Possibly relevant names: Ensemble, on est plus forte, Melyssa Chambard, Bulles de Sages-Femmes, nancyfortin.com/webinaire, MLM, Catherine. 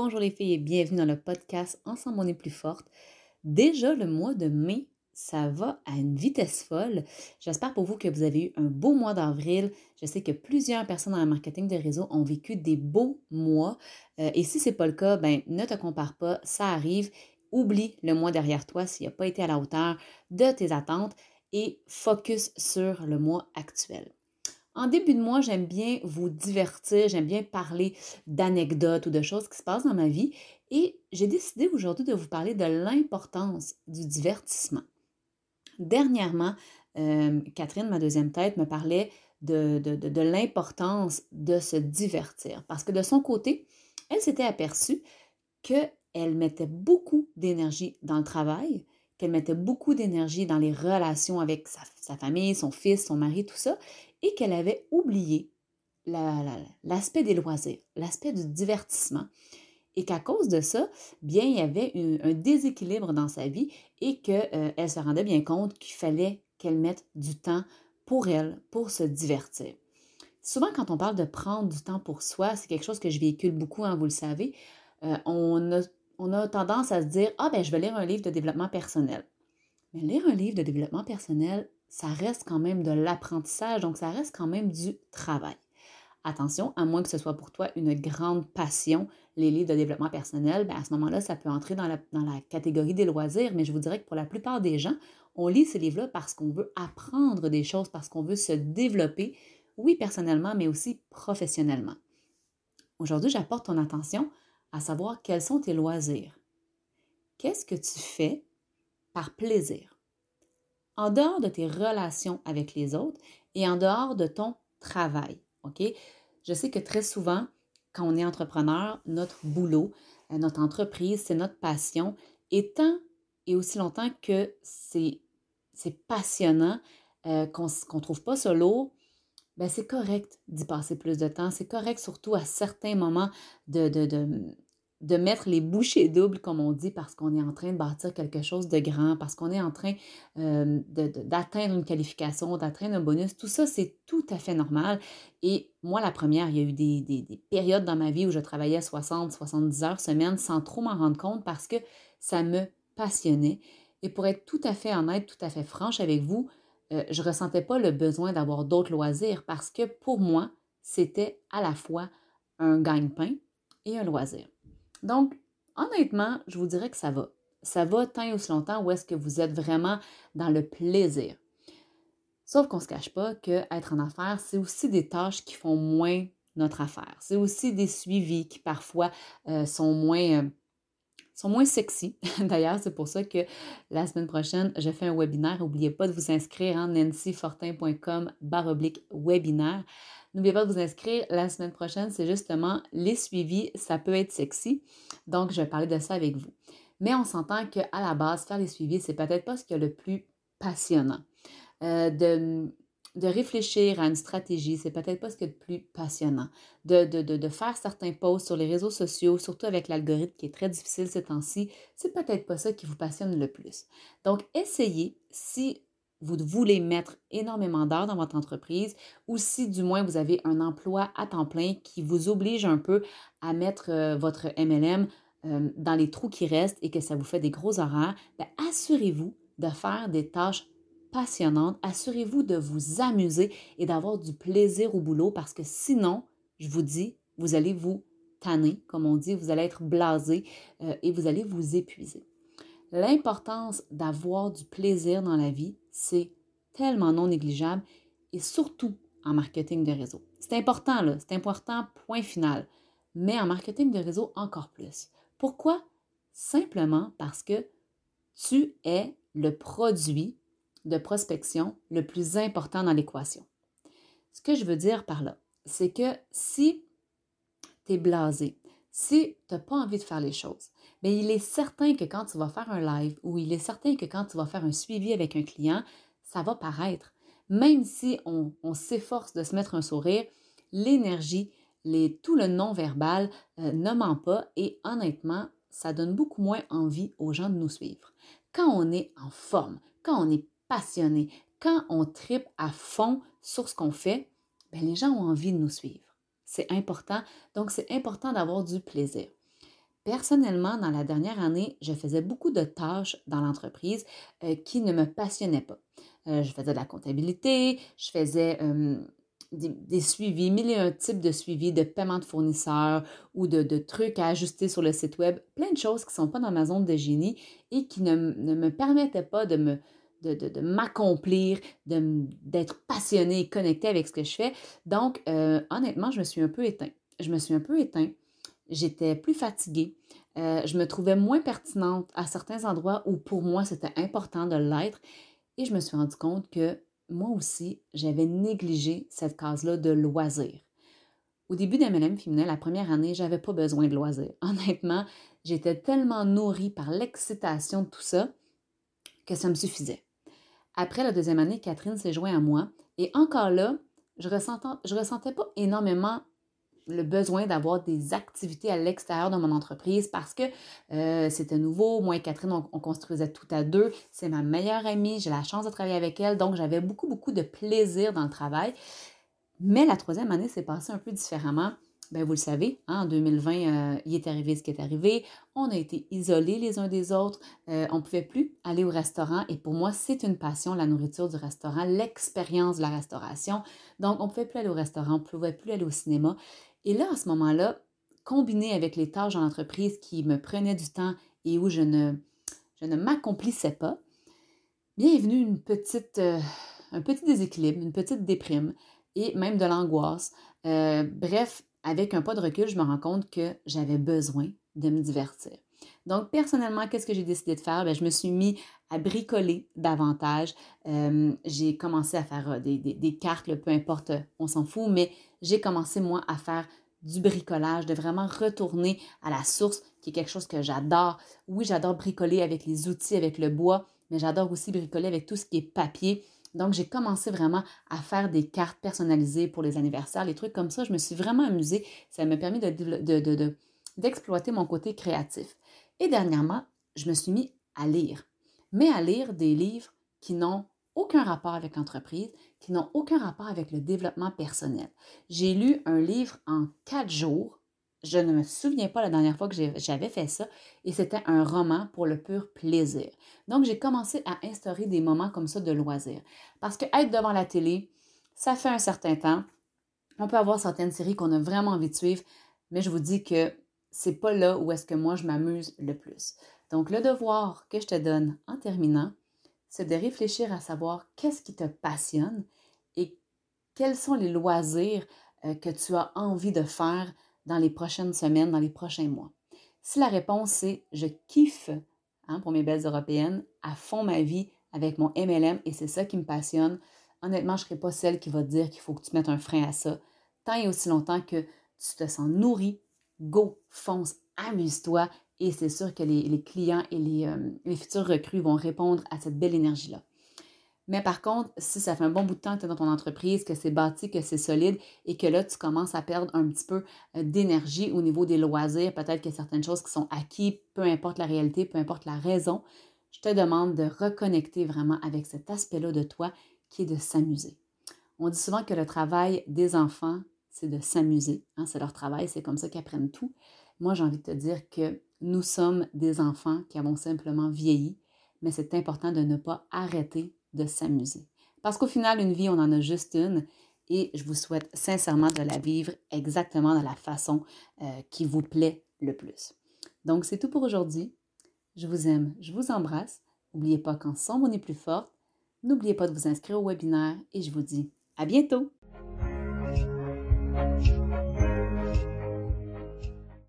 Bonjour les filles et bienvenue dans le podcast Ensemble, on est plus forte. Déjà le mois de mai, ça va à une vitesse folle. J'espère pour vous que vous avez eu un beau mois d'avril. Je sais que plusieurs personnes dans le marketing de réseau ont vécu des beaux mois. Et si ce n'est pas le cas, ben, ne te compare pas, ça arrive. Oublie le mois derrière toi s'il n'a pas été à la hauteur de tes attentes et focus sur le mois actuel. En début de mois, j'aime bien vous divertir, j'aime bien parler d'anecdotes ou de choses qui se passent dans ma vie et j'ai décidé aujourd'hui de vous parler de l'importance du divertissement. Dernièrement, Catherine, ma deuxième tête, me parlait de l'importance de se divertir parce que de son côté, elle s'était aperçue qu'elle mettait beaucoup d'énergie dans le travail, qu'elle mettait beaucoup d'énergie dans les relations avec sa famille, son fils, son mari, tout ça, et qu'elle avait oublié l'aspect des loisirs, l'aspect du divertissement, et qu'à cause de ça, bien, il y avait un déséquilibre dans sa vie et qu'elle se rendait bien compte qu'il fallait qu'elle mette du temps pour elle, pour se divertir. Souvent, quand on parle de prendre du temps pour soi, c'est quelque chose que je véhicule beaucoup, hein, vous le savez, on a tendance à se dire « Ah, ben je vais lire un livre de développement personnel. » Mais lire un livre de développement personnel, ça reste quand même de l'apprentissage, donc ça reste quand même du travail. Attention, à moins que ce soit pour toi une grande passion, les livres de développement personnel, ben à ce moment-là, ça peut entrer dans la catégorie des loisirs, mais je vous dirais que pour la plupart des gens, on lit ces livres-là parce qu'on veut apprendre des choses, parce qu'on veut se développer, oui, personnellement, mais aussi professionnellement. Aujourd'hui, j'apporte ton attention à savoir quels sont tes loisirs. Qu'est-ce que tu fais par plaisir? En dehors de tes relations avec les autres et en dehors de ton travail, OK? Je sais que très souvent, quand on est entrepreneur, notre boulot, notre entreprise, c'est notre passion. Et tant et aussi longtemps que c'est passionnant, qu'on trouve pas ça lourd, bien, c'est correct d'y passer plus de temps. C'est correct surtout à certains moments de mettre les bouchées doubles, comme on dit, parce qu'on est en train de bâtir quelque chose de grand, parce qu'on est en train d'atteindre une qualification, d'atteindre un bonus. Tout ça, c'est tout à fait normal. Et moi, la première, il y a eu des périodes dans ma vie où je travaillais 60, 70 heures semaine sans trop m'en rendre compte parce que ça me passionnait. Et pour être tout à fait honnête, tout à fait franche avec vous, je ne ressentais pas le besoin d'avoir d'autres loisirs parce que pour moi, c'était à la fois un gagne-pain et un loisir. Donc, honnêtement, je vous dirais que ça va. Ça va tant et aussi longtemps où est-ce que vous êtes vraiment dans le plaisir. Sauf qu'on ne se cache pas qu'être en affaires, c'est aussi des tâches qui font moins notre affaire. C'est aussi des suivis qui parfois sont moins sexy. D'ailleurs, c'est pour ça que la semaine prochaine, je fais un webinaire. N'oubliez pas de vous inscrire en nancyfortin.com/webinaire. N'oubliez pas de vous inscrire. La semaine prochaine, c'est justement les suivis. Ça peut être sexy. Donc, je vais parler de ça avec vous. Mais on s'entend qu'à la base, faire les suivis, c'est peut-être pas ce qu'il y a le plus passionnant. De réfléchir à une stratégie, c'est peut-être pas ce qu'il y a de plus passionnant. De faire certains posts sur les réseaux sociaux, surtout avec l'algorithme qui est très difficile ces temps-ci, c'est peut-être pas ça qui vous passionne le plus. Donc, essayez, si vous voulez mettre énormément d'heures dans votre entreprise ou si du moins vous avez un emploi à temps plein qui vous oblige un peu à mettre votre MLM dans les trous qui restent et que ça vous fait des gros horaires, bien, assurez-vous de faire des tâches passionnante. Assurez-vous de vous amuser et d'avoir du plaisir au boulot parce que sinon, je vous dis, vous allez vous tanner, comme on dit, vous allez être blasé et vous allez vous épuiser. L'importance d'avoir du plaisir dans la vie, c'est tellement non négligeable et surtout en marketing de réseau. C'est important, là, c'est important, point final. Mais en marketing de réseau, encore plus. Pourquoi? Simplement parce que tu es le produit de prospection le plus important dans l'équation. Ce que je veux dire par là, c'est que si tu es blasé, si tu n'as pas envie de faire les choses, bien, il est certain que quand tu vas faire un live ou il est certain que quand tu vas faire un suivi avec un client, ça va paraître. Même si on s'efforce de se mettre un sourire, l'énergie, tout le non-verbal ne ment pas et honnêtement, ça donne beaucoup moins envie aux gens de nous suivre. Quand on est en forme, quand on est passionné, quand on tripe à fond sur ce qu'on fait, bien, les gens ont envie de nous suivre. C'est important. Donc, c'est important d'avoir du plaisir. Personnellement, dans la dernière année, je faisais beaucoup de tâches dans l'entreprise qui ne me passionnaient pas. Je faisais de la comptabilité, je faisais des suivis, mille et un types de suivis, de paiement de fournisseurs ou de trucs à ajuster sur le site web, plein de choses qui ne sont pas dans ma zone de génie et qui ne me permettaient pas de m'accomplir, d'être passionnée et connectée avec ce que je fais. Donc, honnêtement, je me suis un peu éteinte. J'étais plus fatiguée. Je me trouvais moins pertinente à certains endroits où pour moi, c'était important de l'être. Et je me suis rendu compte que moi aussi, j'avais négligé cette case-là de loisirs. Au début d'MLM féminin, la première année, je n'avais pas besoin de loisirs. Honnêtement, j'étais tellement nourrie par l'excitation de tout ça que ça me suffisait. Après la deuxième année, Catherine s'est jointe à moi. Et encore là, je ressentais pas énormément le besoin d'avoir des activités à l'extérieur de mon entreprise parce que c'était nouveau. Moi et Catherine, on construisait tout à deux. C'est ma meilleure amie. J'ai la chance de travailler avec elle. Donc, j'avais beaucoup, beaucoup de plaisir dans le travail. Mais la troisième année s'est passée un peu différemment. Bien, vous le savez, hein, en 2020, il est arrivé ce qui est arrivé. On a été isolés les uns des autres. On ne pouvait plus aller au restaurant. Et pour moi, c'est une passion, la nourriture du restaurant, l'expérience de la restauration. Donc, on ne pouvait plus aller au restaurant, on ne pouvait plus aller au cinéma. Et là, à ce moment-là, combiné avec les tâches dans l'entreprise qui me prenaient du temps et où je ne m'accomplissais pas, bien est venue un petit déséquilibre, une petite déprime et même de l'angoisse. Bref, avec un pas de recul, je me rends compte que j'avais besoin de me divertir. Donc, personnellement, qu'est-ce que j'ai décidé de faire? Bien, je me suis mis à bricoler davantage. J'ai commencé à faire des cartes, là, peu importe, on s'en fout, mais j'ai commencé, moi, à faire du bricolage, de vraiment retourner à la source, qui est quelque chose que j'adore. Oui, j'adore bricoler avec les outils, avec le bois, mais j'adore aussi bricoler avec tout ce qui est papier. Donc, j'ai commencé vraiment à faire des cartes personnalisées pour les anniversaires, les trucs comme ça. Je me suis vraiment amusée. Ça m'a permis d'exploiter mon côté créatif. Et dernièrement, je me suis mis à lire, mais à lire des livres qui n'ont aucun rapport avec l'entreprise, qui n'ont aucun rapport avec le développement personnel. J'ai lu un livre en 4 jours. Je ne me souviens pas la dernière fois que j'avais fait ça et c'était un roman pour le pur plaisir. Donc, j'ai commencé à instaurer des moments comme ça de loisirs parce que être devant la télé, ça fait un certain temps. On peut avoir certaines séries qu'on a vraiment envie de suivre, mais je vous dis que c'est pas là où est-ce que moi je m'amuse le plus. Donc, le devoir que je te donne en terminant, c'est de réfléchir à savoir qu'est-ce qui te passionne et quels sont les loisirs que tu as envie de faire dans les prochaines semaines, dans les prochains mois. Si la réponse c'est « je kiffe », hein, pour mes belles européennes, à fond ma vie avec mon MLM et c'est ça qui me passionne, honnêtement, je ne serai pas celle qui va te dire qu'il faut que tu mettes un frein à ça. Tant et aussi longtemps que tu te sens nourri, go, fonce, amuse-toi et c'est sûr que les clients et les futurs recrues vont répondre à cette belle énergie-là. Mais par contre, si ça fait un bon bout de temps que tu es dans ton entreprise, que c'est bâti, que c'est solide et que là, tu commences à perdre un petit peu d'énergie au niveau des loisirs, peut-être qu'il y a certaines choses qui sont acquises, peu importe la réalité, peu importe la raison, je te demande de reconnecter vraiment avec cet aspect-là de toi qui est de s'amuser. On dit souvent que le travail des enfants, c'est de s'amuser, hein, c'est leur travail, c'est comme ça qu'ils apprennent tout. Moi, j'ai envie de te dire que nous sommes des enfants qui avons simplement vieilli, mais c'est important de ne pas arrêter de s'amuser. Parce qu'au final, une vie, on en a juste une et je vous souhaite sincèrement de la vivre exactement de la façon qui vous plaît le plus. Donc, c'est tout pour aujourd'hui. Je vous aime, je vous embrasse. N'oubliez pas qu'ensemble, on est plus forte. N'oubliez pas de vous inscrire au webinaire et je vous dis à bientôt!